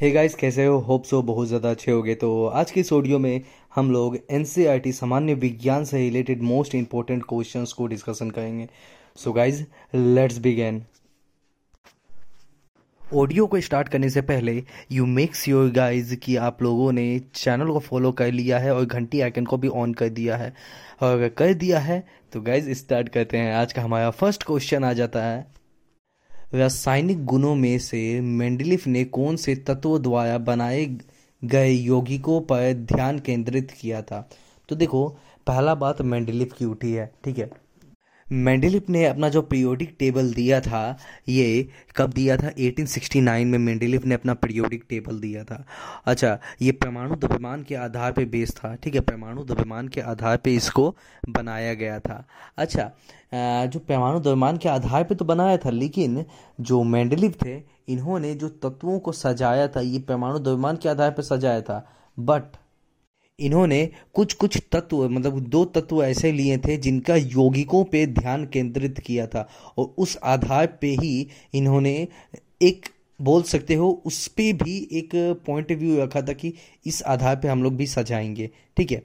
Hey guys, कैसे हो? Hope so बहुत ज़्यादा अच्छे होगे। तो आज के इस ऑडियो में हम लोग एनसीईआरटी सामान्य विज्ञान से रिलेटेड मोस्ट इंपॉर्टेंट क्वेश्चंस को डिस्कशन करेंगे। So guys, let's begin. Audio को स्टार्ट करने से पहले यू मेक श्योर गाइज कि आप लोगों ने चैनल को फॉलो कर लिया है और घंटी आइकन को भी ऑन कर दिया है, और अगर कर दिया है तो गाइज स्टार्ट करते हैं। आज का हमारा फर्स्ट क्वेश्चन आ जाता है, रासायनिक गुणों में से मेंडलीफ ने कौन से तत्वों द्वारा बनाए गए यौगिकों पर ध्यान केंद्रित किया था? तो देखो, पहला बात मेंडलीफ की उठी है, ठीक है। मेंडलीफ ने अपना जो पीरियोडिक टेबल दिया था, ये कब दिया था? 1869 में मेंडलीफ ने अपना पीरियोडिक टेबल दिया था। अच्छा, ये परमाणु द्रव्यमान के आधार पे बेस था, ठीक है। परमाणु द्रव्यमान के आधार पे इसको बनाया गया था। अच्छा, जो परमाणु द्रव्यमान के आधार पे तो बनाया था, लेकिन जो मेंडलीफ थे, इन्होंने जो तत्वों को सजाया था, ये परमाणु द्रव्यमान के आधार पर सजाया था, बट इन्होंने कुछ कुछ तत्व, मतलब दो तत्व ऐसे लिए थे जिनका यौगिकों पे ध्यान केंद्रित किया था, और उस आधार पे ही इन्होंने एक, बोल सकते हो, उस पे भी एक पॉइंट ऑफ व्यू रखा था कि इस आधार पे हम लोग भी सजाएंगे, ठीक है।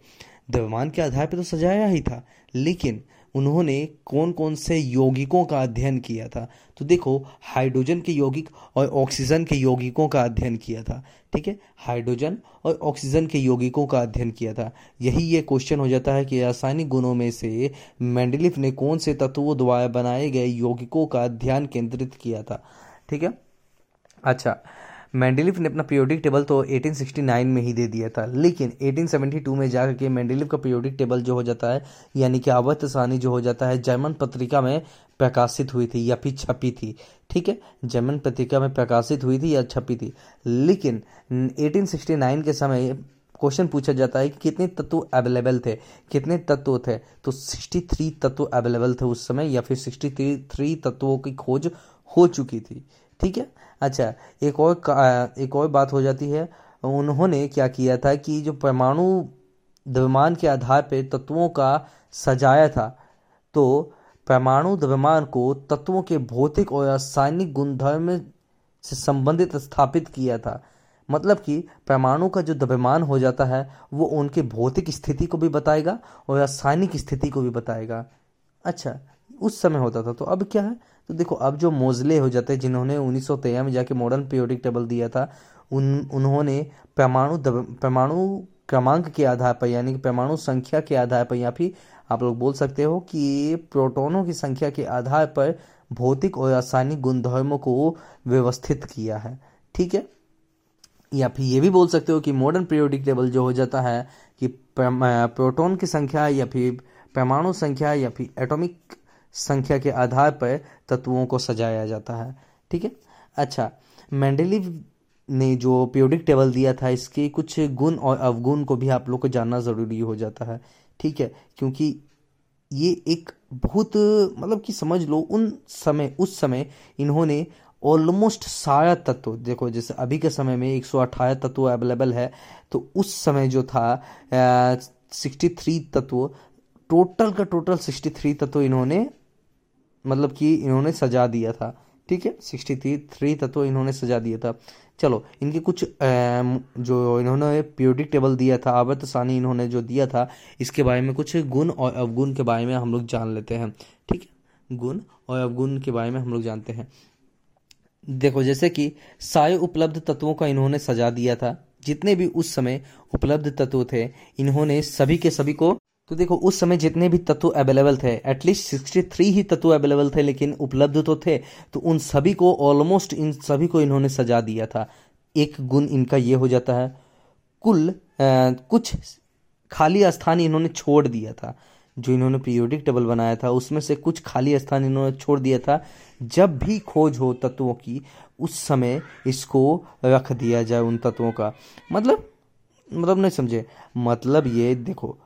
द्रव्यमान के आधार पे तो सजाया ही था, लेकिन उन्होंने कौन कौन से यौगिकों का अध्ययन किया था? तो देखो, हाइड्रोजन के यौगिक और ऑक्सीजन के यौगिकों का अध्ययन किया था, ठीक है। हाइड्रोजन और ऑक्सीजन के यौगिकों का अध्ययन किया था। यही ये क्वेश्चन हो जाता है कि रासायनिक गुणों में से मेंडलीफ ने कौन से तत्वों द्वारा बनाए गए यौगिकों का ध्यान केंद्रित किया था, ठीक है। अच्छा, मेंडलीफ ने अपना पीरियोडिक टेबल तो 1869 में ही दे दिया था, लेकिन 1872 में जा करके मेंडलीफ का पीरियोडिक टेबल जो हो जाता है, यानी कि आवर्त सारणी जो हो जाता है, जर्मन पत्रिका में प्रकाशित हुई थी या फिर छपी थी, ठीक है। जर्मन पत्रिका में प्रकाशित हुई थी या छपी थी, लेकिन 1869 के समय क्वेश्चन पूछा जाता है कि कितने तत्व अवेलेबल थे, कितने तत्व थे, तो 63 तत्व अवेलेबल थे उस समय, या फिर 63 तत्वों की खोज हो चुकी थी, ठीक है। अच्छा, एक और बात हो जाती है, उन्होंने क्या किया था कि जो परमाणु द्रव्यमान के आधार पे तत्वों का सजाया था, तो परमाणु द्रव्यमान को तत्वों के भौतिक और रासायनिक गुणधर्म से संबंधित स्थापित किया था। मतलब कि परमाणु का जो द्रव्यमान हो जाता है, वो उनके भौतिक स्थिति को भी बताएगा और रासायनिक स्थिति को भी बताएगा। अच्छा, उस समय होता था, तो अब क्या है? तो देखो, अब जो मोजले हो जाते हैं, जिन्होंने 1913 में जाके मॉडर्न पीरियोडिक टेबल दिया था, उन्होंने परमाणु क्रमांक के आधार पर, यानी कि परमाणु संख्या के आधार पर, या फिर आप लोग बोल सकते हो कि प्रोटॉनों की संख्या के आधार पर भौतिक और रासायनिक गुणधर्मों को व्यवस्थित किया है, ठीक है। या फिर ये भी बोल सकते हो कि मॉडर्न पीरियोडिक टेबल जो हो जाता है कि प्रोटॉन की संख्या या फिर परमाणु संख्या या फिर एटॉमिक संख्या के आधार पर तत्वों को सजाया जाता है, ठीक है। अच्छा, मेंडलीफ ने जो पीरियोडिक टेबल दिया था, इसके कुछ गुण और अवगुण को भी आप लोग को जानना ज़रूरी हो जाता है, ठीक है, क्योंकि ये एक बहुत, मतलब कि समझ लो उस समय इन्होंने ऑलमोस्ट सारा तत्व, देखो जैसे अभी के समय में 118 तत्व अवेलेबल है, तो उस समय जो था 63 तत्व, टोटल का टोटल 63 तत्व इन्होंने, मतलब कि इन्होंने सजा दिया था, ठीक है। 63 तत्व इन्होंने सजा दिया था। चलो, इनके कुछ जो इन्होंने पीरियोडिक टेबल दिया था, आवर्त सारणी इन्होंने जो दिया था, इसके बारे में कुछ गुण और अवगुण के बारे में हम लोग जान लेते हैं, ठीक है। गुण और अवगुण के बारे में हम लोग जानते हैं। देखो, जैसे कि सारे उपलब्ध तत्वों का इन्होंने सजा दिया था, जितने भी उस समय उपलब्ध तत्व थे, इन्होंने सभी के सभी को, तो देखो उस समय जितने भी तत्व अवेलेबल थे, एटलीस्ट 63 ही तत्व अवेलेबल थे, लेकिन उपलब्ध तो थे, तो उन सभी को ऑलमोस्ट, इन सभी को इन्होंने सजा दिया था। एक गुण इनका ये हो जाता है, कुछ खाली स्थान इन्होंने छोड़ दिया था। जो इन्होंने पीरियोडिक टेबल बनाया था, उसमें से कुछ खाली स्थान इन्होंने छोड़ दिया था। जब भी खोज हो तत्वों की, उस समय इसको रख दिया जाए उन तत्वों का। मतलब नहीं समझे? मतलब ये देखो,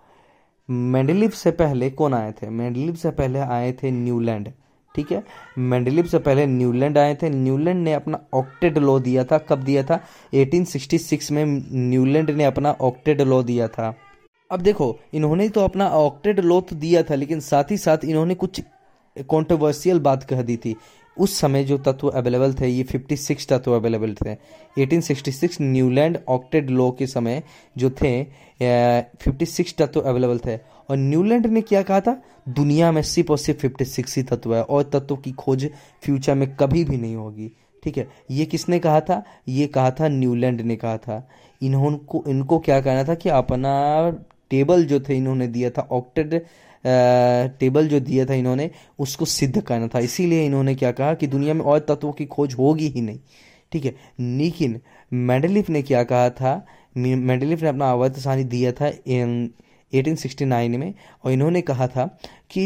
मेंडलीफ से पहले कौन आए थे? मेंडलीफ से पहले आए थे न्यूलैंड, ठीक है। मेंडलीफ से पहले न्यूलैंड आए थे। न्यूलैंड ने अपना ऑक्टेट लॉ दिया था। कब दिया था? 1866 में न्यूलैंड ने अपना ऑक्टेट लॉ दिया था। अब देखो, इन्होंने तो अपना ऑक्टेट लॉ तो दिया था, लेकिन साथ ही साथ इन्होंने कुछ कंट्रोवर्शियल बात कह दी थी। उस समय जो तत्व अवेलेबल थे ये 56 तत्व अवेलेबल थे। 1866 न्यूलैंड ऑक्टेट लॉ के समय जो थे 56 तत्व अवेलेबल थे और न्यूलैंड ने क्या कहा था, दुनिया में सिर्फ और सिर्फ 56 ही तत्व है और तत्व की खोज फ्यूचर में कभी भी नहीं होगी। ठीक है, ये किसने कहा था, ये कहा था न्यूलैंड ने कहा था। इनको क्या कहना था कि अपना टेबल जो थे इन्होंने दिया था, ऑक्टेट टेबल जो दिया था इन्होंने, उसको सिद्ध करना था, इसीलिए इन्होंने क्या कहा कि दुनिया में और तत्वों की खोज होगी ही नहीं। ठीक है, लेकिन मेंडलीफ ने क्या कहा था, मेंडलीफ ने अपना आवर्त सारणी दिया था 1869 में और इन्होंने कहा था कि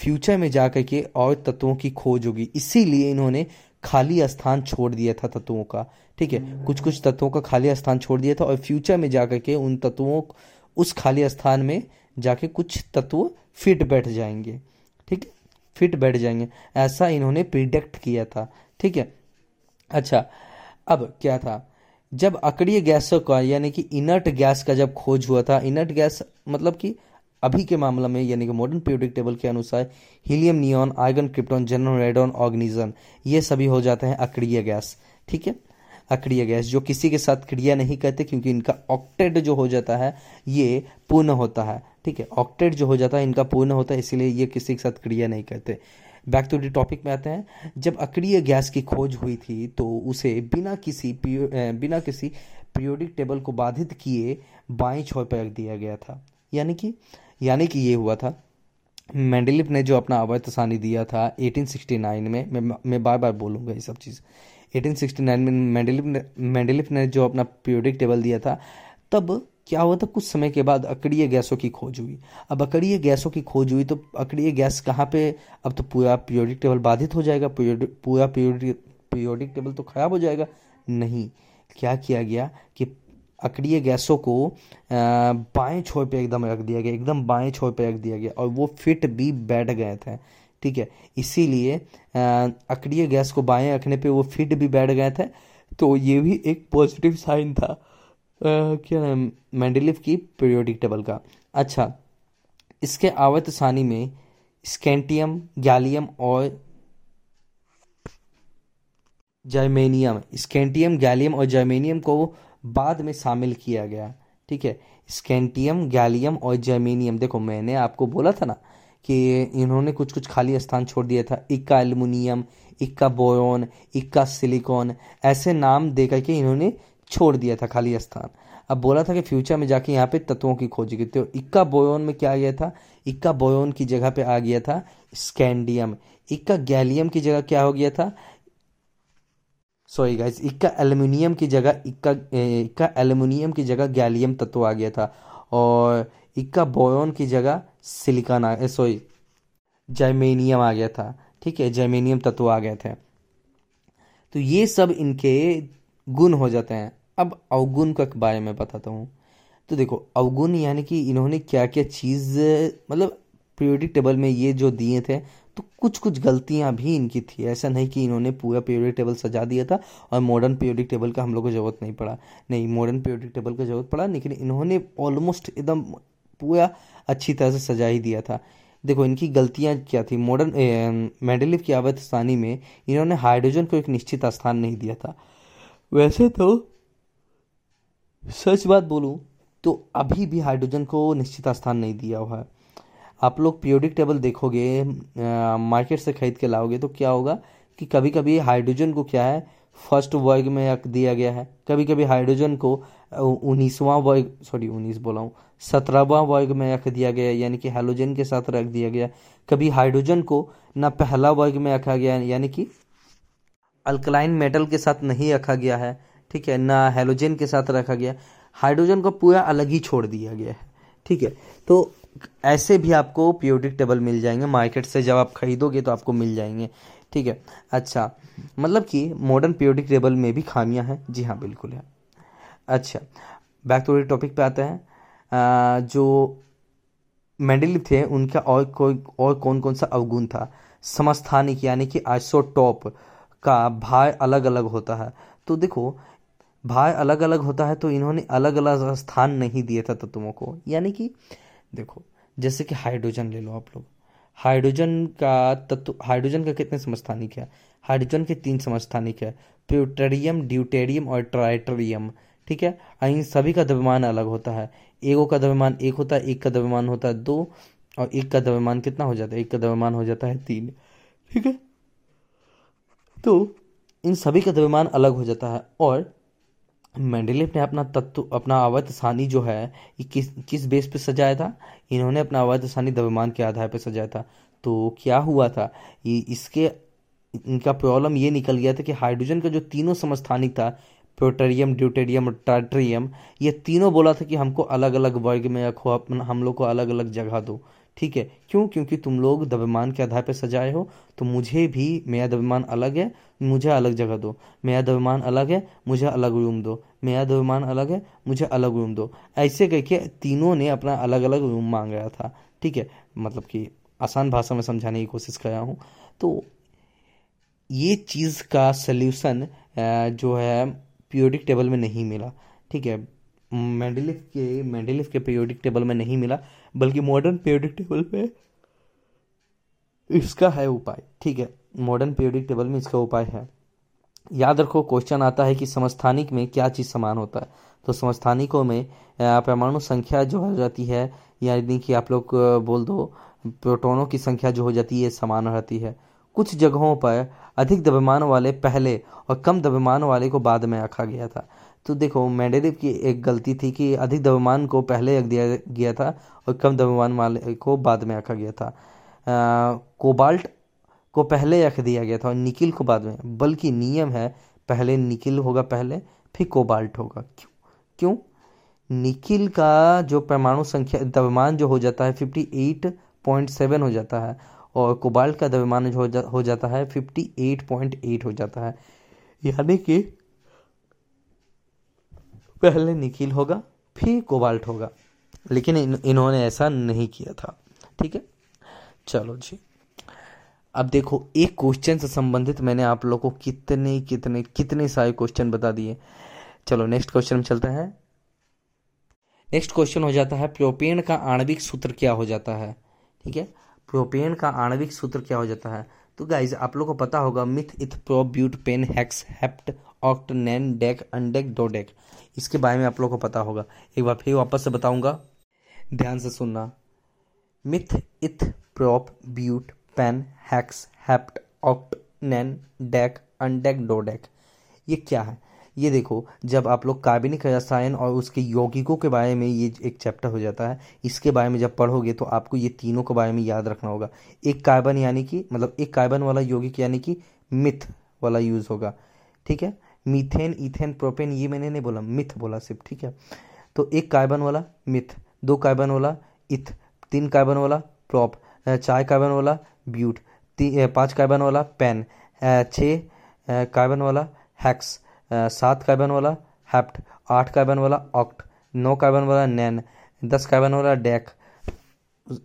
फ्यूचर में जा कर के और तत्वों की खोज होगी, इसीलिए इन्होंने खाली स्थान छोड़ दिया था तत्वों का। ठीक है, कुछ कुछ तत्वों का खाली स्थान छोड़ दिया था और फ्यूचर में जा कर के उन तत्वों उस खाली स्थान में जाके कुछ तत्व फिट बैठ जाएंगे। ठीक है, फिट बैठ जाएंगे, ऐसा इन्होंने प्रिडिक्ट किया था। ठीक है, अच्छा अब क्या था, जब अक्रिय गैसों का यानी कि इनर्ट गैस का जब खोज हुआ था, इनर्ट गैस मतलब कि अभी के मामला में यानी कि मॉडर्न पीरियोडिक टेबल के अनुसार helium, neon, argon, krypton, xenon, radon, oganesson, ये सभी हो जाते हैं अक्रिय गैस। ठीक है, अक्रिय गैस जो किसी के साथ क्रिया नहीं करते क्योंकि इनका ऑक्टेट जो हो जाता है ये पूर्ण होता है। ठीक है, ऑक्टेट जो हो जाता है इनका पूर्ण होता है, इसीलिए ये किसी के साथ क्रिया नहीं करते। बैक टू द टॉपिक में आते हैं। जब अक्रिय गैस की खोज हुई थी तो उसे बिना किसी पीरियोडिक टेबल को बाधित किए बाएं छोर पर रख दिया गया था। यानी कि ये हुआ था, मेंडलीफ ने जो अपना आवर्त सारणी दिया था 1869 में, मैं बार बार बोलूँगा ये सब चीज़, 1869 में मेंडलीफ ने जो अपना पीरियोडिक टेबल दिया था, तब क्या हुआ था, कुछ समय के बाद अक्रिय गैसों की खोज हुई। अब अक्रिय गैसों की खोज हुई तो अक्रिय गैस कहाँ पे, अब तो पूरा पीरियोडिक टेबल बाधित हो जाएगा, पूरा पीरियोडिक टेबल तो खराब हो जाएगा। नहीं, क्या किया गया कि अक्रिय गैसों को बाएं छोर पे एकदम रख दिया गया, एकदम बाएं छोर पे रख दिया गया और वो फिट भी बैठ गए थे। ठीक है, इसीलिए अक्रिय गैस को बाएं रखने पे वो फिट भी बैठ गए थे, तो ये भी एक पॉजिटिव साइन था क्या नाम मेंडलीफ की पीरियोडिक टेबल का। अच्छा, इसके आवर्त सारणी में स्कैंडियम, गैलियम और जर्मेनियम, को बाद में शामिल किया गया। ठीक है, स्कैंडियम, गैलियम और जर्मेनियम, देखो मैंने आपको बोला था ना कि इन्होंने कुछ कुछ खाली स्थान छोड़ दिया था। इक्का एल्युमिनियम, इक्का बोरोन, इक्का सिलिकॉन, ऐसे नाम दे करके इन्होंने छोड़ दिया था खाली स्थान। अब बोला था कि फ्यूचर में जाके यहाँ पे तत्वों की खोज की, तो इक्का बोरोन में क्या आ गया था, इक्का बोरोन की जगह पे आ गया था स्कैंडियम। इक्का गैलियम की जगह क्या हो गया था, इक्का एल्युमिनियम की जगह गैलियम तत्व आ गया था और इक्का बोरोन की जगह जर्मेनियम आ गया था। ठीक है, जर्मेनियम तत्व आ गए थे। तो ये सब इनके गुण हो जाते हैं। अब अवगुण के बारे में बताता हूँ। तो देखो अवगुण यानी कि इन्होंने क्या क्या चीज़, मतलब पीरियोडिक टेबल में ये जो दिए थे तो कुछ कुछ गलतियाँ भी इनकी थी, ऐसा नहीं कि इन्होंने पूरा पीरियोडिक टेबल सजा दिया था और मॉडर्न पीरियोडिक टेबल का हम लोग को ज़रूरत नहीं पड़ा। नहीं, मॉडर्न पीरियोडिक टेबल का ज़रूरत पड़ा, लेकिन इन्होंने ऑलमोस्ट एकदम पूरा अच्छी तरह से सजा ही दिया था। देखो इनकी गलतियाँ क्या थी, मेंडलीफ की आवर्त सारणी में इन्होंने हाइड्रोजन को एक निश्चित स्थान नहीं दिया था। वैसे तो सच बात बोलूँ तो अभी भी हाइड्रोजन को निश्चित स्थान नहीं दिया हुआ है। आप लोग पीरियोडिक टेबल देखोगे, मार्केट से खरीद के लाओगे तो क्या होगा कि कभी कभी हाइड्रोजन को क्या है, फर्स्ट वर्ग में रख दिया गया है, कभी कभी हाइड्रोजन को 17वां वर्ग में रख दिया गया, यानी कि हैलोजन के साथ रख दिया गया। कभी हाइड्रोजन को ना पहला वर्ग में रखा गया यानी कि अल्कलाइन मेटल के साथ नहीं रखा गया है। ठीक है, ना हैलोजन के साथ रखा गया, हाइड्रोजन को पूरा अलग ही छोड़ दिया गया है। ठीक है, तो ऐसे भी आपको पीरियोडिक टेबल मिल जाएंगे मार्केट से, जब आप खरीदोगे तो आपको मिल जाएंगे। ठीक है, अच्छा मतलब कि मॉडर्न पीरियोडिक टेबल में भी खामियां हैं। जी हाँ, बिल्कुल है। अच्छा, बैक टू टॉपिक पे आते हैं। जो मेंडलीफ थे उनका और कौन कौन सा अवगुण था। समस्थानिक यानी कि आइसोटॉप का भार अलग अलग होता है। तो देखो भार अलग अलग होता है तो इन्होंने अलग अलग स्थान नहीं दिया था तत्वों को। यानी कि देखो जैसे कि हाइड्रोजन ले लो आप लोग, हाइड्रोजन का कितने समस्थानिक है, हाइड्रोजन के 3 समस्थानिक है, प्यूटेरियम, ड्यूटेरियम और ट्राइटेरियम। ठीक है, और इन सभी का द्रव्यमान अलग होता है। एगो का द्रव्यमान 1 होता है, एक का द्रव्यमान होता है 2, और एक का द्रव्यमान कितना हो जाता है, एक का द्रव्यमान हो जाता है 3। ठीक है, तो इन सभी का द्रव्यमान अलग हो जाता है। और मेंडलीफ ने अपना तत्व, अपना आवर्त सारणी जो है ये किस बेस पे सजाया था, इन्होंने अपना आवर्त सारणी द्रव्यमान के आधार पे सजाया था। तो क्या हुआ था, ये इसके इनका प्रॉब्लम ये निकल गया था कि हाइड्रोजन का जो तीनों समस्थानिक था, प्यूटेरियम, ड्यूटेरियम और ट्राइटेरियम, ये तीनों बोला था कि हमको अलग अलग वर्ग में रखो, हम लोग को अलग अलग जगह दो। ठीक है, क्यों? क्योंकि तुम लोग द्रव्यमान के आधार पर सजाए हो, तो मुझे भी, मेरा द्रव्यमान अलग है, मुझे अलग जगह दो, मेरा द्रव्यमान अलग है, मुझे अलग रूम दो, मेरा द्रव्यमान अलग है, मुझे अलग रूम दो। ऐसे करके तीनों ने अपना अलग अलग रूम मांग रहा था। ठीक है, मतलब कि आसान भाषा में समझाने की कोशिश कर रहा हूँ। तो ये चीज़ का सल्यूसन जो है पीरियोडिक टेबल में नहीं मिला। ठीक है, मेंडलीफ के पीरियोडिक टेबल में नहीं मिला, बल्कि मॉडर्न पीरियोडिक टेबल में इसका है उपाय। ठीक है, मॉडर्न पीरियोडिक टेबल में इसका उपाय है। याद रखो, क्वेश्चन आता है कि समस्थानिक में क्या चीज़ समान होता है, तो समस्थानिकों में परमाणु संख्या जो हो जाती है, यानी कि आप लोग बोल दो प्रोटोनों की संख्या जो हो जाती है समान रहती है। कुछ जगहों पर अधिक द्रव्यमान वाले पहले और कम द्रव्यमान वाले को बाद में रखा गया था। तो देखो, मेंडलीफ की एक गलती थी कि अधिक द्रव्यमान को पहले रख दिया गया था और कम द्रव्यमान वाले को बाद में रखा गया था। कोबाल्ट को पहले रख दिया गया था और निकिल को बाद में, बल्कि नियम है पहले निकिल होगा, पहले फिर कोबाल्ट होगा। क्यों? निकिल का जो परमाणु संख्या द्रव्यमान जो हो जाता है 58.7 हो जाता है, और कोबाल्ट का द्रव्यमान जो हो जाता है 58.8 हो जाता है। यानी कि पहले निकिल होगा फिर कोबाल्ट होगा, लेकिन इन्होंने ऐसा नहीं किया था। ठीक है, चलो जी, अब देखो एक क्वेश्चन से संबंधित मैंने आप लोगों को कितने सारे क्वेश्चन बता दिए। चलो नेक्स्ट क्वेश्चन में चलते हैं। नेक्स्ट क्वेश्चन हो जाता है प्रोपेन का आणविक सूत्र क्या हो जाता है। ठीक है, प्रोपेन का आणविक सूत्र क्या हो जाता है। तो गाइज आप लोगों को पता होगा, meth, eth, pro, but, pen, hex, hept, oct, non, dec, undec, dodec. इसके बारे में आप लोगों को पता होगा, एक बार फिर वापस से बताऊंगा, ध्यान से सुनना। Meth, eth, prop, but, pen, hex, hept, oct, non, dec, undec, dodec, ये क्या है? ये देखो, जब आप लोग कार्बनिक रसायन और उसके यौगिकों के बारे में ये एक चैप्टर हो जाता है, इसके बारे में जब पढ़ोगे तो आपको ये तीनों के बारे में याद रखना होगा। एक कार्बन यानी कि मतलब एक कार्बन वाला यौगिक यानी कि मिथ वाला यूज़ होगा। ठीक है, मीथेन, इथेन, प्रोपेन ये मैंने नहीं बोला, मिथ बोला सिर्फ। ठीक है, तो एक कार्बन वाला मिथ, 2 कार्बन वाला इथ, 3 कार्बन वाला प्रॉप, 4 कार्बन वाला ब्यूट, 5 कार्बन वाला पेन, 6 कार्बन वाला हेक्स, 7 कार्बन वाला हेप्ट, 8 कार्बन वाला ऑक्ट, 9 कार्बन वाला नैन, 10 कार्बन वाला डेक,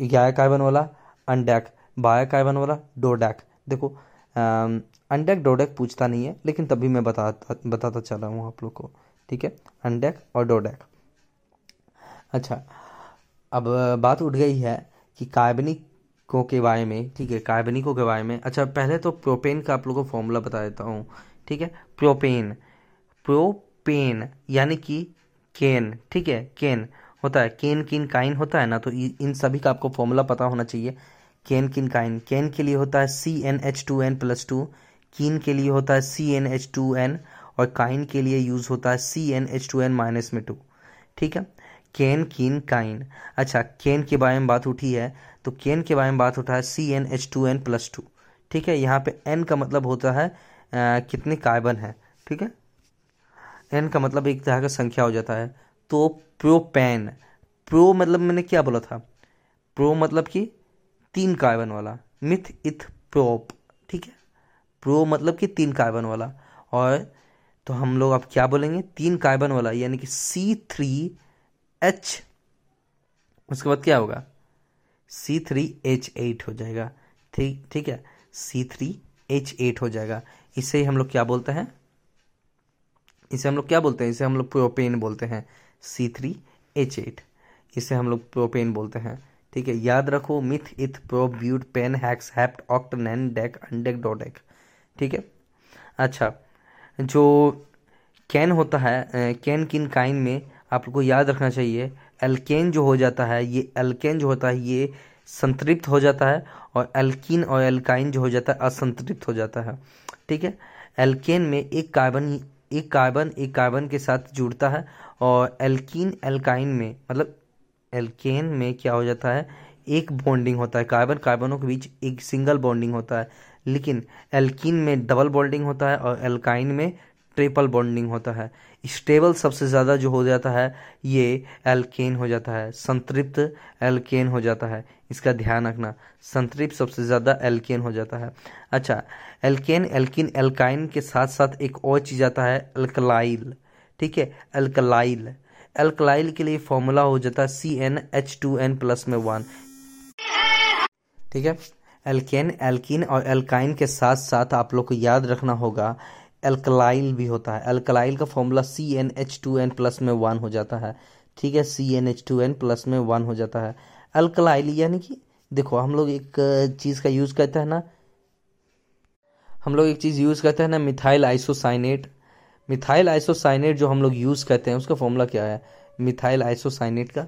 11 कार्बन वाला अनडेक, 12 कार्बन वाला डोडेक। देखो अनडेक डोडेक पूछता नहीं है, लेकिन तभी मैं बताता चला हूँ आप लोग को। ठीक है, अनडेक और डोडेक। अच्छा, अब बात उठ गई है कि कार्बनिकों के बारे में। ठीक है, कार्बनिकों के बारे में। अच्छा, पहले तो प्रोपेन का आप लोगों को फॉर्मूला बता देता हूँ। ठीक है, प्रोपेन, प्रोपेन यानी कि केन। ठीक है, केन होता है, केन किन काइन होता है ना, तो इन सभी का आपको फॉर्मूला पता होना चाहिए। केन किन काइन, केन के लिए होता है CnH2n+2, कीन के लिए होता है CnH2n, और काइन के लिए यूज़ होता है CnH2n-2। ठीक है, केन किन काइन। अच्छा, केन के बारे में बात उठी है, तो केन के बारे में बात उठा है CnH2n+2। ठीक है, यहाँ पे n का मतलब होता है कितने कार्बन है। ठीक है, n का मतलब एक तरह का संख्या हो जाता है। तो प्रोपेन, प्रो मतलब मैंने क्या बोला था, प्रो मतलब कि 3 कार्बन वाला, मिथ, इथ, प्रोप। ठीक है, प्रो मतलब कि 3 कार्बन वाला, और तो हम लोग अब क्या बोलेंगे, 3 कार्बन वाला यानी कि C3H, उसके बाद क्या होगा, C3H8 हो जाएगा। ठीक है, C3H8 हो जाएगा। इसे हम लोग क्या बोलते हैं, इसे हम लोग प्रोपेन बोलते हैं, C3H8, इसे हम लोग प्रोपेन बोलते हैं। ठीक है, याद रखो, meth, eth, pro, but, pen, hex, hept, oct, non, dec, undec, dodec. ठीक है। अच्छा, जो कैन होता है, कैन किनकाइन में आपको याद रखना चाहिए, एल्केन जो हो जाता है, ये एल्केन जो होता है ये संतृप्त हो जाता है, और एल्किन और एल्काइन जो हो जाता है असंतृप्त हो जाता है। ठीक है, एल्केन में एक कार्बन के साथ जुड़ता है, और एल्कीन एल्काइन में मतलब एल्केन में क्या हो जाता है, एक बॉन्डिंग होता है, कार्बन कार्बनों के बीच एक सिंगल बॉन्डिंग होता है, लेकिन एल्कीन में डबल बॉन्डिंग होता है और एल्काइन में ट्रिपल बॉन्डिंग होता है। स्टेबल सबसे ज़्यादा जो हो जाता है ये एल्केन हो जाता है, संतृप्त एल्केन हो जाता है, इसका ध्यान रखना, संतृप्त सबसे ज़्यादा एल्केन हो जाता है। अच्छा, एल्केन एल्किन एल्काइन के साथ साथ एक और चीज़ आता है अल्कलाइल। ठीक है, अल्कलाइल, अल्कलाइल के लिए फॉर्मूला हो जाता है CnH2n+1। ठीक है, एल्केन एल्किन और एल्काइन के साथ साथ आप लोग को याद रखना होगा अल्कलाइल भी होता है, अल्कलाइल का फॉर्मूला CnH2n+1 हो जाता है। ठीक है, CnH2n+1 हो जाता है। अल्कलाइल यानी कि देखो हम लोग एक चीज़ यूज़ करते हैं ना मिथाइल आइसोसाइनेट जो हम लोग यूज़ करते हैं, उसका फॉर्मूला क्या है मिथाइल आइसोसाइनेट का।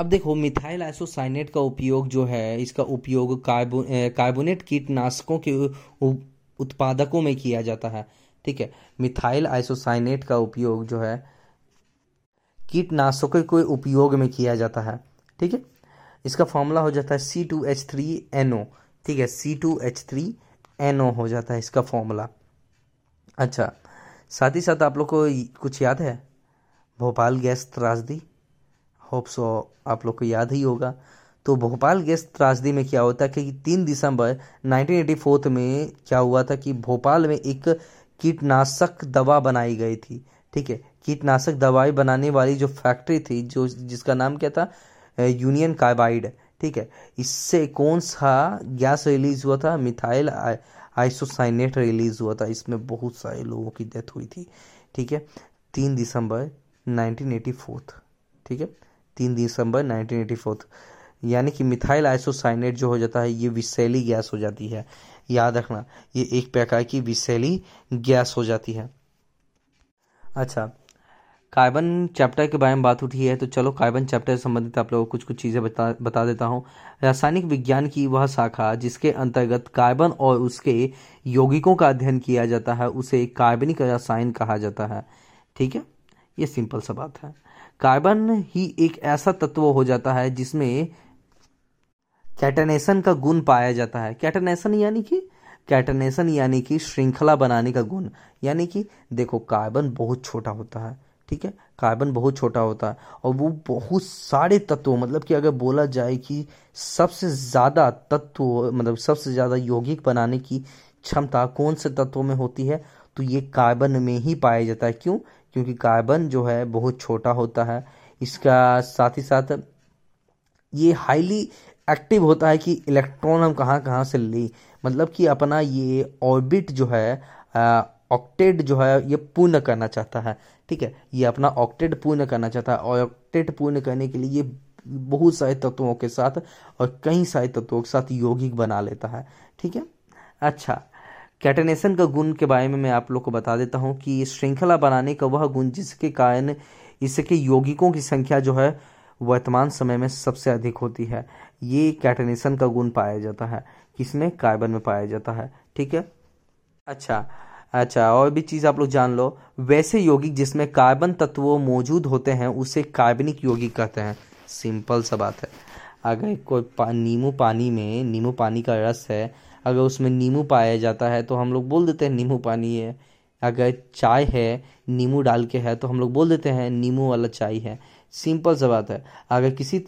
अब देखो मिथाइल आइसोसाइनेट का उपयोग जो है, इसका उपयोग कार्बोनेट कीटनाशकों के उत्पादकों में किया जाता है। ठीक है, मिथाइल आइसोसाइनेट का उपयोग जो है कीटनाशकों के उपयोग में किया जाता है। ठीक है, इसका फॉर्मूला हो जाता है C2H3NO। ठीक है, C2H3NO हो जाता है इसका फॉर्मूला। अच्छा, साथ ही साथ आप लोग को कुछ याद है भोपाल गैस त्रासदी, होप सो आप लोग को याद ही होगा। तो भोपाल गैस त्रासदी में क्या होता है कि 3 दिसंबर 1984 में क्या हुआ था कि भोपाल में एक कीटनाशक दवा बनाई गई थी। ठीक है, कीटनाशक दवाई बनाने वाली जो फैक्ट्री थी जो जिसका नाम क्या था यूनियन कार्बाइड। ठीक है, इससे कौन सा गैस रिलीज हुआ था, मिथाइल आइसोसाइनेट रिलीज हुआ था, इसमें बहुत सारे लोगों की डेथ हुई थी। ठीक है, 3 दिसंबर 1984। ठीक है, 3 दिसंबर 1984 यानी कि मिथाइल आइसोसाइनेट जो हो जाता है ये विषैली गैस हो जाती है, याद रखना ये एक प्रकार की विषैली गैस हो जाती है। अच्छा, कार्बन चैप्टर के बारे में बात उठी है तो चलो कार्बन चैप्टर से संबंधित आप लोगों को कुछ चीज़ें बता देता हूँ। रासायनिक विज्ञान की वह शाखा जिसके अंतर्गत कार्बन और उसके यौगिकों का अध्ययन किया जाता है उसे कार्बनिक रसायन कहा जाता है। ठीक है, ये सिंपल सा बात है। कार्बन ही एक ऐसा तत्व हो जाता है जिसमें कैटनेशन का गुण पाया जाता है। कैटनेशन यानी कि श्रृंखला बनाने का गुण, यानी कि देखो कार्बन बहुत छोटा होता है। ठीक है, कार्बन बहुत छोटा होता है और वो बहुत सारे तत्वों मतलब कि अगर बोला जाए कि सबसे ज़्यादा तत्व मतलब सबसे ज़्यादा यौगिक बनाने की क्षमता कौन से तत्वों में होती है तो ये कार्बन में ही पाया जाता है। क्यों? क्योंकि कार्बन जो है बहुत छोटा होता है। इसका साथ ही साथ ये हाईली एक्टिव होता है कि इलेक्ट्रॉन हम कहाँ से ले मतलब कि अपना ये ऑर्बिट जो है ऑक्टेट जो है ये पूर्ण करना चाहता है। ठीक है, ये अपना ऑक्टेट पूर्ण करना चाहता है और ऑक्टेट पूर्ण करने के लिए ये बहुत सारे तत्वों के साथ और कई सारे तत्वों के साथ यौगिक बना लेता है। ठीक है, अच्छा कैटनेशन का गुण के बारे में मैं आप लोग को बता देता हूँ कि श्रृंखला बनाने का वह गुण जिसके कारण इसके यौगिकों की संख्या जो है वर्तमान समय में सबसे अधिक होती है, ये कैटनेशन का गुण पाया जाता है, किसमें कार्बन में पाया जाता है। ठीक है, अच्छा और भी चीज़ आप लोग जान लो, वैसे यौगिक जिसमें कार्बन तत्व मौजूद होते हैं उसे कार्बनिक यौगिक कहते हैं, सिंपल सा बात है। अगर कोई नींबू पानी का रस है अगर उसमें नींबू पाया जाता है तो हम लोग बोल देते हैं नींबू पानी है, अगर चाय है नींबू डाल के है तो हम लोग बोल देते हैं नींबू वाला चाय है, सिंपल सा बात है। अगर किसी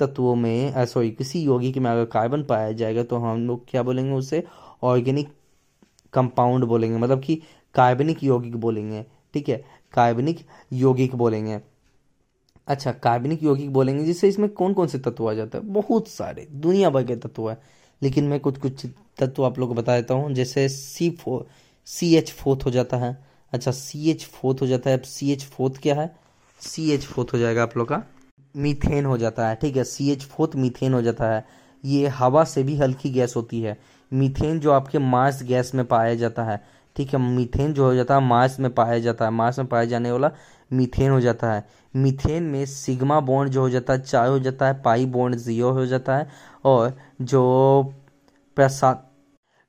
यौगिक में अगर कार्बन पाया जाएगा तो हम लोग क्या बोलेंगे, उसे ऑर्गेनिक कंपाउंड बोलेंगे मतलब कि कार्बनिक यौगिक बोलेंगे। ठीक है, कार्बनिक यौगिक बोलेंगे। अच्छा, कार्बनिक यौगिक बोलेंगे जिससे इसमें कौन कौन से तत्व आ जाता है, बहुत सारे दुनिया भर के तत्व है, लेकिन मैं कुछ तत्व आप लोग को बता देता हूँ। जैसे CH4 हो जाता है। अच्छा, CH4 हो जाता है, अब CH4 क्या है, CH4 हो जाएगा आप लोग का मीथेन हो जाता है। ठीक है, CH4 मीथेन हो जाता है, ये हवा से भी हल्की गैस होती है। मीथेन जो आपके मार्स गैस में पाया जाता है। ठीक है। मीथेन जो हो जाता है मास में पाया जाता है, मास में पाया जाने वाला मीथेन हो जाता है। मीथेन में सिग्मा बॉन्ड जो हो जाता है 4 हो जाता है, पाई बॉन्ड 0 हो जाता है, और जो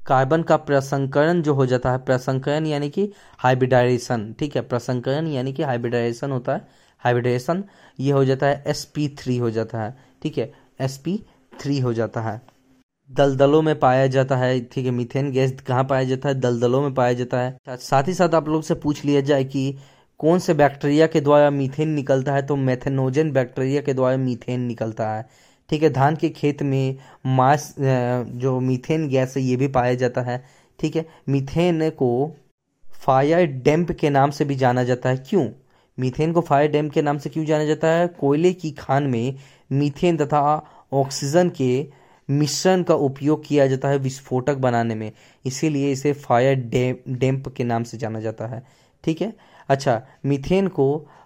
कार्बन का प्रसंकरण जो हो जाता है, प्रसंकरण यानी कि हाइब्रिडाइजेशन, ठीक है, प्रसंकरण यानी कि हाइब्रिडाइजेशन होता है, हाइब्रिडाइजेशन ये हो जाता है sp3 हो जाता है, ठीक है, sp3 हो जाता है। दलदलों में पाया जाता है, ठीक है, मीथेन गैस कहाँ पाया जाता है, दलदलों में पाया जाता है। साथ ही साथ आप लोग से पूछ लिया जाए कि कौन से बैक्टीरिया के द्वारा मीथेन निकलता है, तो मैथेनोजन बैक्टीरिया के द्वारा मीथेन निकलता है, ठीक है। धान के खेत में मास जो मीथेन गैस है ये भी पाया जाता है, ठीक है। मीथेन को फायर डैम्प के नाम से भी जाना जाता है। क्यों मीथेन को फायर डैम्प के नाम से क्यों जाना जाता है? कोयले की खान में मीथेन तथा ऑक्सीजन के मिश्रण का उपयोग किया जाता है विस्फोटक बनाने में, इसीलिए इसे फायर डैम्प के नाम से जाना जाता है, ठीक है। अच्छा, मीथेन को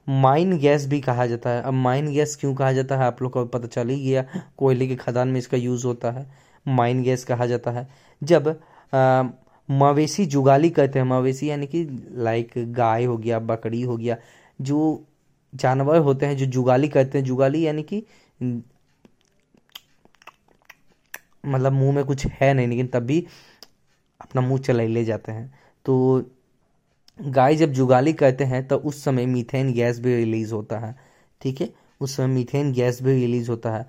माइन गैस भी कहा जाता है। अब माइन गैस क्यों कहा जाता है आप लोग को पता चल ही गया, कोयले के खदान में इसका यूज़ होता है, माइन गैस कहा जाता है। जब मवेशी जुगाली करते हैं, मवेशी यानी कि लाइक गाय हो गया, बकरी हो गया, जो जानवर होते हैं जो जुगाली करते हैं, जुगाली यानी कि मतलब मुंह में कुछ है नहीं लेकिन तब भी अपना मुंह चला ले जाते हैं, तो गाय जब जुगाली करते हैं तो उस समय मीथेन गैस भी रिलीज होता है, ठीक है, उस समय मीथेन गैस भी रिलीज होता है।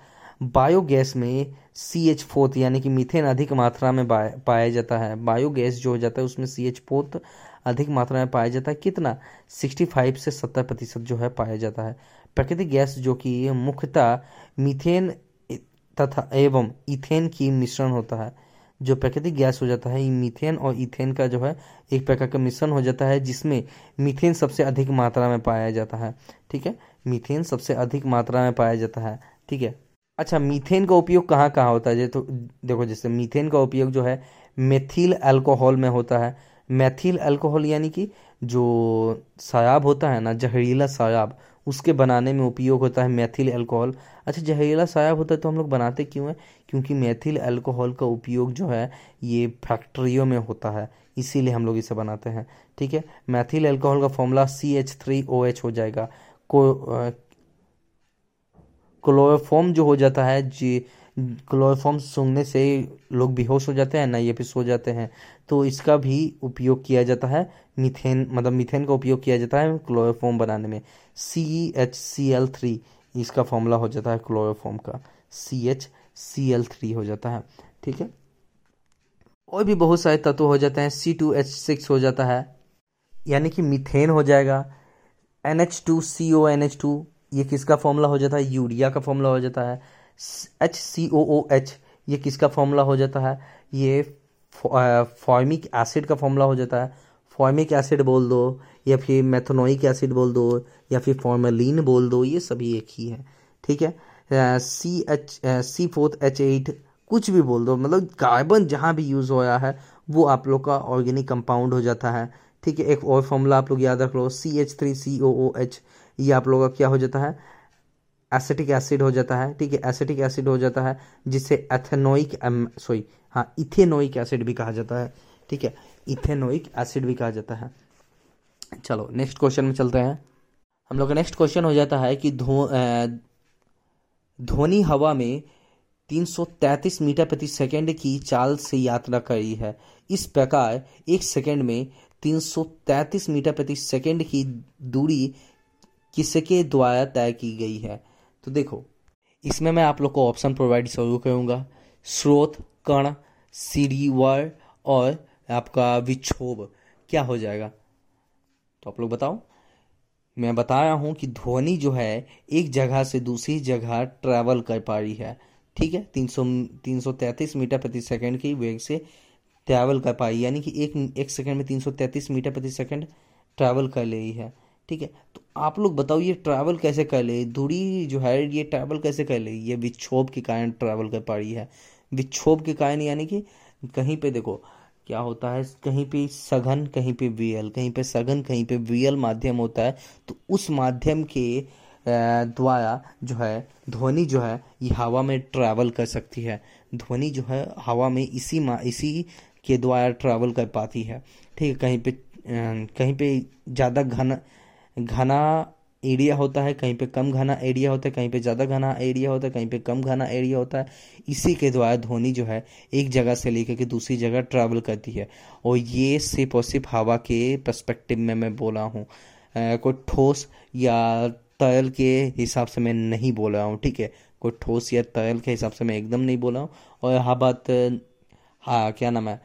बायोगैस में CH4 यानी कि मीथेन अधिक मात्रा में पाया जाता है। बायोगैस जो हो जाता है उसमें CH4 अधिक मात्रा में पाया जाता है, कितना 65 से 70% जो है पाया जाता है। प्राकृतिक गैस जो कि मुख्यतः मीथेन तथा एवं इथेन की मिश्रण होता है, जो प्राकृतिक गैस हो जाता है मीथेन और इथेन का जो है एक प्रकार का मिश्रण हो जाता है, जिसमें मीथेन सबसे अधिक मात्रा में पाया जाता है, ठीक है, मीथेन सबसे अधिक मात्रा में पाया जाता है, ठीक है। अच्छा, मीथेन का उपयोग कहाँ कहाँ होता है? तो देखो, जैसे मीथेन का उपयोग जो है मेथिल अल्कोहल में होता है। मेथिल अल्कोहल यानी कि जो शराब होता है ना, जहरीला शराब, उसके बनाने में उपयोग होता है मेथिल अल्कोहल। अच्छा, जहरीला शराब होता है तो हम लोग बनाते क्यों हैं? क्योंकि मेथिल अल्कोहल का उपयोग जो है ये फैक्ट्रियों में होता है, इसीलिए हम लोग इसे बनाते हैं, ठीक है। मेथिल अल्कोहल का फॉर्मूला CH3OH हो जाएगा। क्लोरोफॉर्म जो हो जाता है, जी क्लोरोफॉर्म सूंघने से लोग बेहोश हो जाते हैं ना, ये भी सो जाते हैं, तो इसका भी उपयोग किया जाता है, मीथेन मतलब मीथेन का उपयोग किया जाता है क्लोरोफॉर्म बनाने में। CHCl3 इसका फॉर्मूला हो जाता है क्लोरोफॉर्म का, CHCl3 हो जाता है, ठीक है। और भी बहुत सारे तत्व हो जाते हैं, C2H6 हो जाता है यानी कि मीथेन हो जाएगा। NH2CONH2 ये किसका फॉर्मूला हो जाता है? यूरिया का फॉर्मूला हो जाता है। HCOOH ये किसका फॉर्मूला हो जाता है? ये फॉर्मिक एसिड का फॉर्मूला हो जाता है। फॉर्मिक एसिड बोल दो या फिर मेथनोइक एसिड बोल दो या फिर फॉर्मेलिन बोल दो, ये सभी एक ही है, ठीक है। C4H8 कुछ भी बोल दो, मतलब कार्बन जहाँ भी यूज़ हो रहा है वो आप लोग का ऑर्गेनिक कंपाउंड हो जाता है, ठीक है। एक और फॉर्मूला आप लोग याद रख लो, CH3COOH ये आप लोग का क्या हो जाता है? एसिटिक एसिड हो जाता है, ठीक है, एसिटिक एसिड हो जाता है, जिसे इथेनोइक एसिड भी कहा जाता है, ठीक है, इथेनोइक एसिड भी कहा जाता है। चलो नेक्स्ट क्वेश्चन में चलते हैं। हम लोग का नेक्स्ट क्वेश्चन हो जाता है कि ध्वनि हवा में 333 मीटर प्रति सेकंड की चाल से यात्रा करी है। इस प्रकार एक सेकंड में 333 मीटर प्रति सेकंड की दूरी किसके द्वारा तय की गई है? तो देखो, इसमें मैं आप लोग को ऑप्शन प्रोवाइड जरूर करूँगा, स्रोत, कण, सीढ़ीवार और आपका विक्षोभ क्या हो जाएगा? तो आप लोग बताओ। मैं बता रहा हूँ कि ध्वनि जो है एक जगह से दूसरी जगह ट्रैवल कर पा रही है, ठीक है, 333 मीटर प्रति सेकंड की वेग से ट्रैवल कर पा रही है, यानी कि एक सेकंड में 333 मीटर प्रति सेकंड ट्रैवल कर ले रही है, ठीक है। तो आप लोग बताओ ये ट्रैवल कैसे कर ले, दूरी जो है ये ट्रैवल कैसे कर ले? ये विक्षोभ के कारण ट्रैवल कर पा रही है, विक्षोभ के कारण, यानी कि कहीं पे देखो क्या होता है, कहीं पे सघन कहीं पे वियल, कहीं पे सघन कहीं पे वियल माध्यम होता है, तो उस माध्यम के द्वारा जो है ध्वनि जो है ये हवा में ट्रैवल कर सकती है, ध्वनि जो है हवा में इसी के द्वारा ट्रैवल कर पाती है, ठीक है, कहीं पे ज़्यादा घना एरिया होता है, कहीं पे कम घना एरिया होता है, कहीं पे ज़्यादा घना एरिया होता है, कहीं पे कम घना एरिया होता है। इसी के द्वारा ध्वनि जो है एक जगह से लेकर के दूसरी जगह ट्रैवल करती है, और ये सिर्फ और सिर्फ हवा के पर्सपेक्टिव में मैं बोला हूँ, कोई ठोस या तरल के हिसाब से मैं नहीं बोल रहा हूँ, ठीक है, कोई ठोस या तरल के हिसाब से मैं एकदम नहीं बोल रहा हूँ। और यहाँ बात क्या नाम है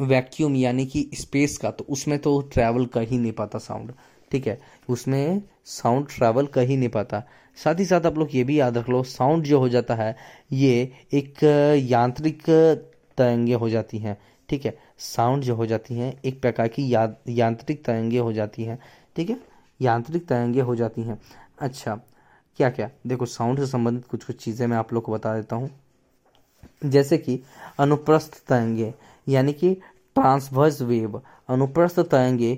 वैक्यूम यानी कि स्पेस का, तो उसमें तो ट्रैवल कर ही नहीं पाता साउंड, ठीक है, उसमें साउंड ट्रैवल कर ही नहीं पाता। साथ ही साथ आप लोग ये भी याद रख लो, साउंड जो हो जाता है ये एक यांत्रिक तरंगे हो जाती हैं, ठीक है, साउंड जो हो जाती हैं एक प्रकार की यांत्रिक तरंगे हो जाती हैं, ठीक है, यांत्रिक तरंगे हो जाती हैं। अच्छा क्या क्या देखो, साउंड से संबंधित कुछ कुछ चीज़ें मैं आप लोग को बता देता हूँ, जैसे कि अनुप्रस्थ तरंगे यानी कि ट्रांसवर्स वेव। अनुप्रस्थ तरंगे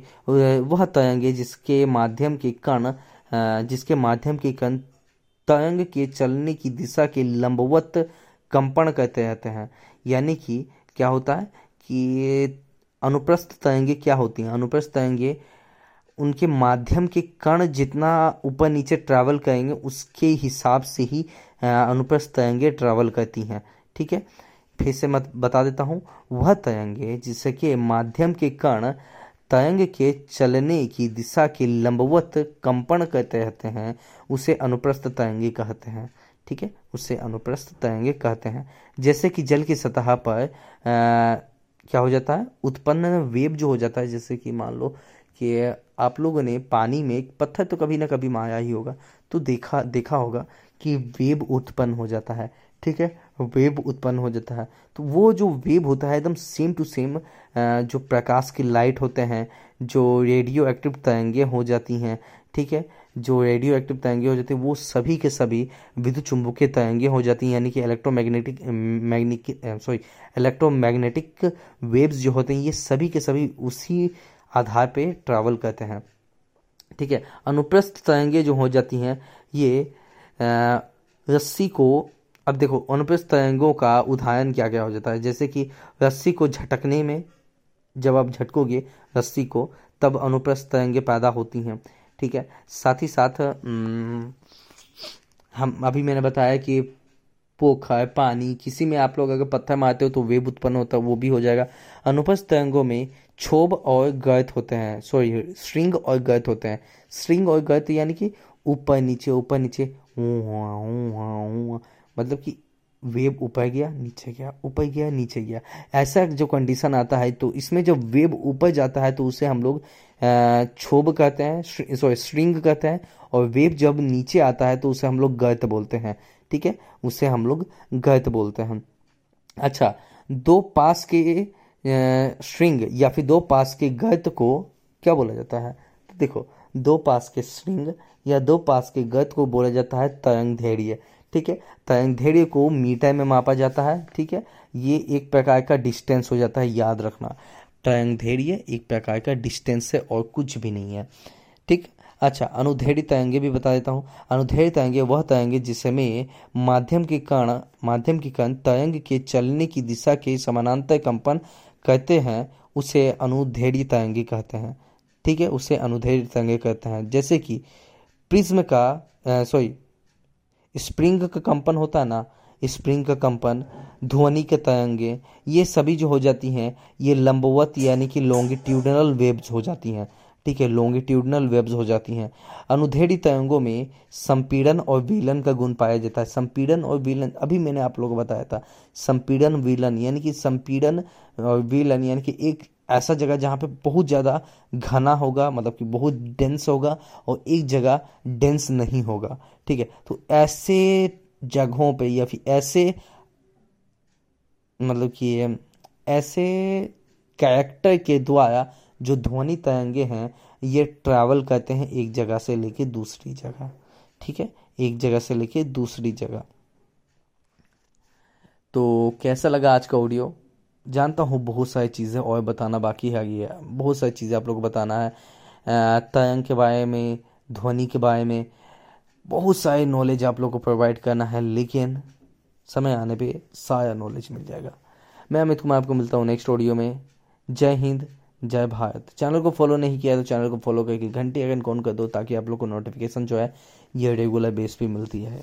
वह तरंगे जिसके माध्यम के कण तरंग के चलने की दिशा के लंबवत कंपन करते रहते हैं। यानी कि क्या होता है कि अनुप्रस्थ तरंगे क्या होती हैं, अनुप्रस्थ तरंगे उनके माध्यम के कण जितना ऊपर नीचे ट्रैवल करेंगे उसके हिसाब से ही अनुप्रस्थ तरंगे ट्रैवल करती हैं, ठीक है। फिर से मैं बता देता हूँ, वह तरंगे जिसके माध्यम के कण तरंग के चलने की दिशा के लंबवत कंपन करते रहते हैं उसे अनुप्रस्थ तरंगे कहते हैं, ठीक है, उसे अनुप्रस्थ तरंगे कहते हैं। जैसे कि जल की सतह पर क्या हो जाता है, उत्पन्न वेव जो हो जाता है, जैसे कि मान लो कि आप लोगों ने पानी में एक पत्थर तो कभी ना कभी मारा ही होगा, तो देखा होगा कि वेव उत्पन्न हो जाता है, ठीक है, वेव उत्पन्न हो जाता है। तो वो जो वेव होता है एकदम सेम टू सेम जो प्रकाश की लाइट होते हैं, जो रेडियो एक्टिव तरंगे हो जाती हैं, ठीक है, जो रेडियो एक्टिव तरंगे हो जाती हैं वो सभी के सभी विद्युत चुंबकीय तरंगे हो जाती हैं, यानी कि इलेक्ट्रोमैग्नेटिक वेव्स जो होते हैं ये सभी के सभी उसी आधार पे ट्रैवल करते हैं, ठीक है। अनुप्रस्थ तरंगे जो हो जाती हैं ये रस्सी को, अब देखो अनुप्रस्थ तरंगों का उदाहरण क्या क्या हो जाता है, जैसे कि रस्सी को झटकने में, जब आप झटकोगे रस्सी को तब अनुप्रस्थ तरंगे पैदा होती हैं, ठीक है। साथ ही साथ हम अभी मैंने बताया कि पोखर पानी किसी में आप लोग अगर पत्थर मारते हो तो वेव उत्पन्न होता है, वो भी हो जाएगा। अनुप्रस्थ तरंगों में क्षोभ और गर्त होते हैं, श्रृंग और गर्त होते हैं, श्रृंग और गर्त यानी कि ऊपर नीचे मतलब कि वेव ऊपर गया नीचे गया, ऊपर गया नीचे गया, ऐसा जो कंडीशन आता है तो इसमें जब वेव ऊपर जाता है तो उसे हम लोग क्षोभ कहते हैं, श्रृंग कहते हैं, और वेव जब नीचे आता है तो उसे हम लोग गर्त बोलते हैं, ठीक है, उसे हम लोग गर्त बोलते हैं। अच्छा, दो पास के श्रृंग या फिर दो पास के गर्त को क्या बोला जाता है, तो देखो दो पास के श्रृंग या दो पास के गर्त को बोला जाता है तरंग धैर्य, ठीक है, तरंग धैर्य को मीटर में मापा जाता है, ठीक है, ये एक प्रकार का डिस्टेंस हो जाता है, याद रखना तरंग धैर्य एक प्रकार का डिस्टेंस है और कुछ भी नहीं है, ठीक। अच्छा, अनुधैर्य तरंगे भी बता देता हूँ, अनुधैर्य तरंगे वह तरंगे जिसमें माध्यम के कण तरंग के चलने की दिशा के समानांतर कंपन करते हैं उसे अनुधैर्य तरंगे कहते हैं, ठीक है, उसे अनुधैर्य तरंगे कहते हैं। जैसे कि प्रिज्म का स्प्रिंग का कंपन होता है ना, स्प्रिंग का कंपन, ध्वनि के तरंगे, ये सभी जो हो जाती हैं ये लंबवत यानी कि लॉन्गिट्यूडनल वेव्स हो जाती हैं, ठीक है, लॉन्गिट्यूडनल वेव्स हो जाती हैं। अनुधैर्य तरंगों में संपीड़न और विलन का गुण पाया जाता है, संपीड़न और विलन अभी मैंने आप लोगों को बताया था, संपीड़न विलन यानी कि एक ऐसा जगह जहाँ पे बहुत ज़्यादा घना होगा, मतलब कि बहुत डेंस होगा, और एक जगह डेंस नहीं होगा, ठीक है, तो ऐसे जगहों पे या फिर ऐसे मतलब कि ऐसे कैरेक्टर के द्वारा जो ध्वनि तरंगे हैं ये ट्रैवल करते हैं एक जगह से लेके दूसरी जगह, ठीक है, एक जगह से लेके दूसरी जगह। तो कैसा लगा आज का ऑडियो, जानता हूँ बहुत सारी चीज़ें और बताना बाकी है, बहुत सारी चीज़ें आप लोग को बताना है तरंग के बारे में, ध्वनि के बारे में, बहुत सारी नॉलेज आप लोग को प्रोवाइड करना है, लेकिन समय आने पे सारा नॉलेज मिल जाएगा। मैं अमित कुमार आपको मिलता हूँ नेक्स्ट ऑडियो में, जय हिंद जय भारत। चैनल को फॉलो नहीं किया है तो चैनल को फॉलो करके घंटी आइकन ऑन कर दो ताकि आप लोग को नोटिफिकेशन जो है ये रेगुलर बेस पे मिलती है।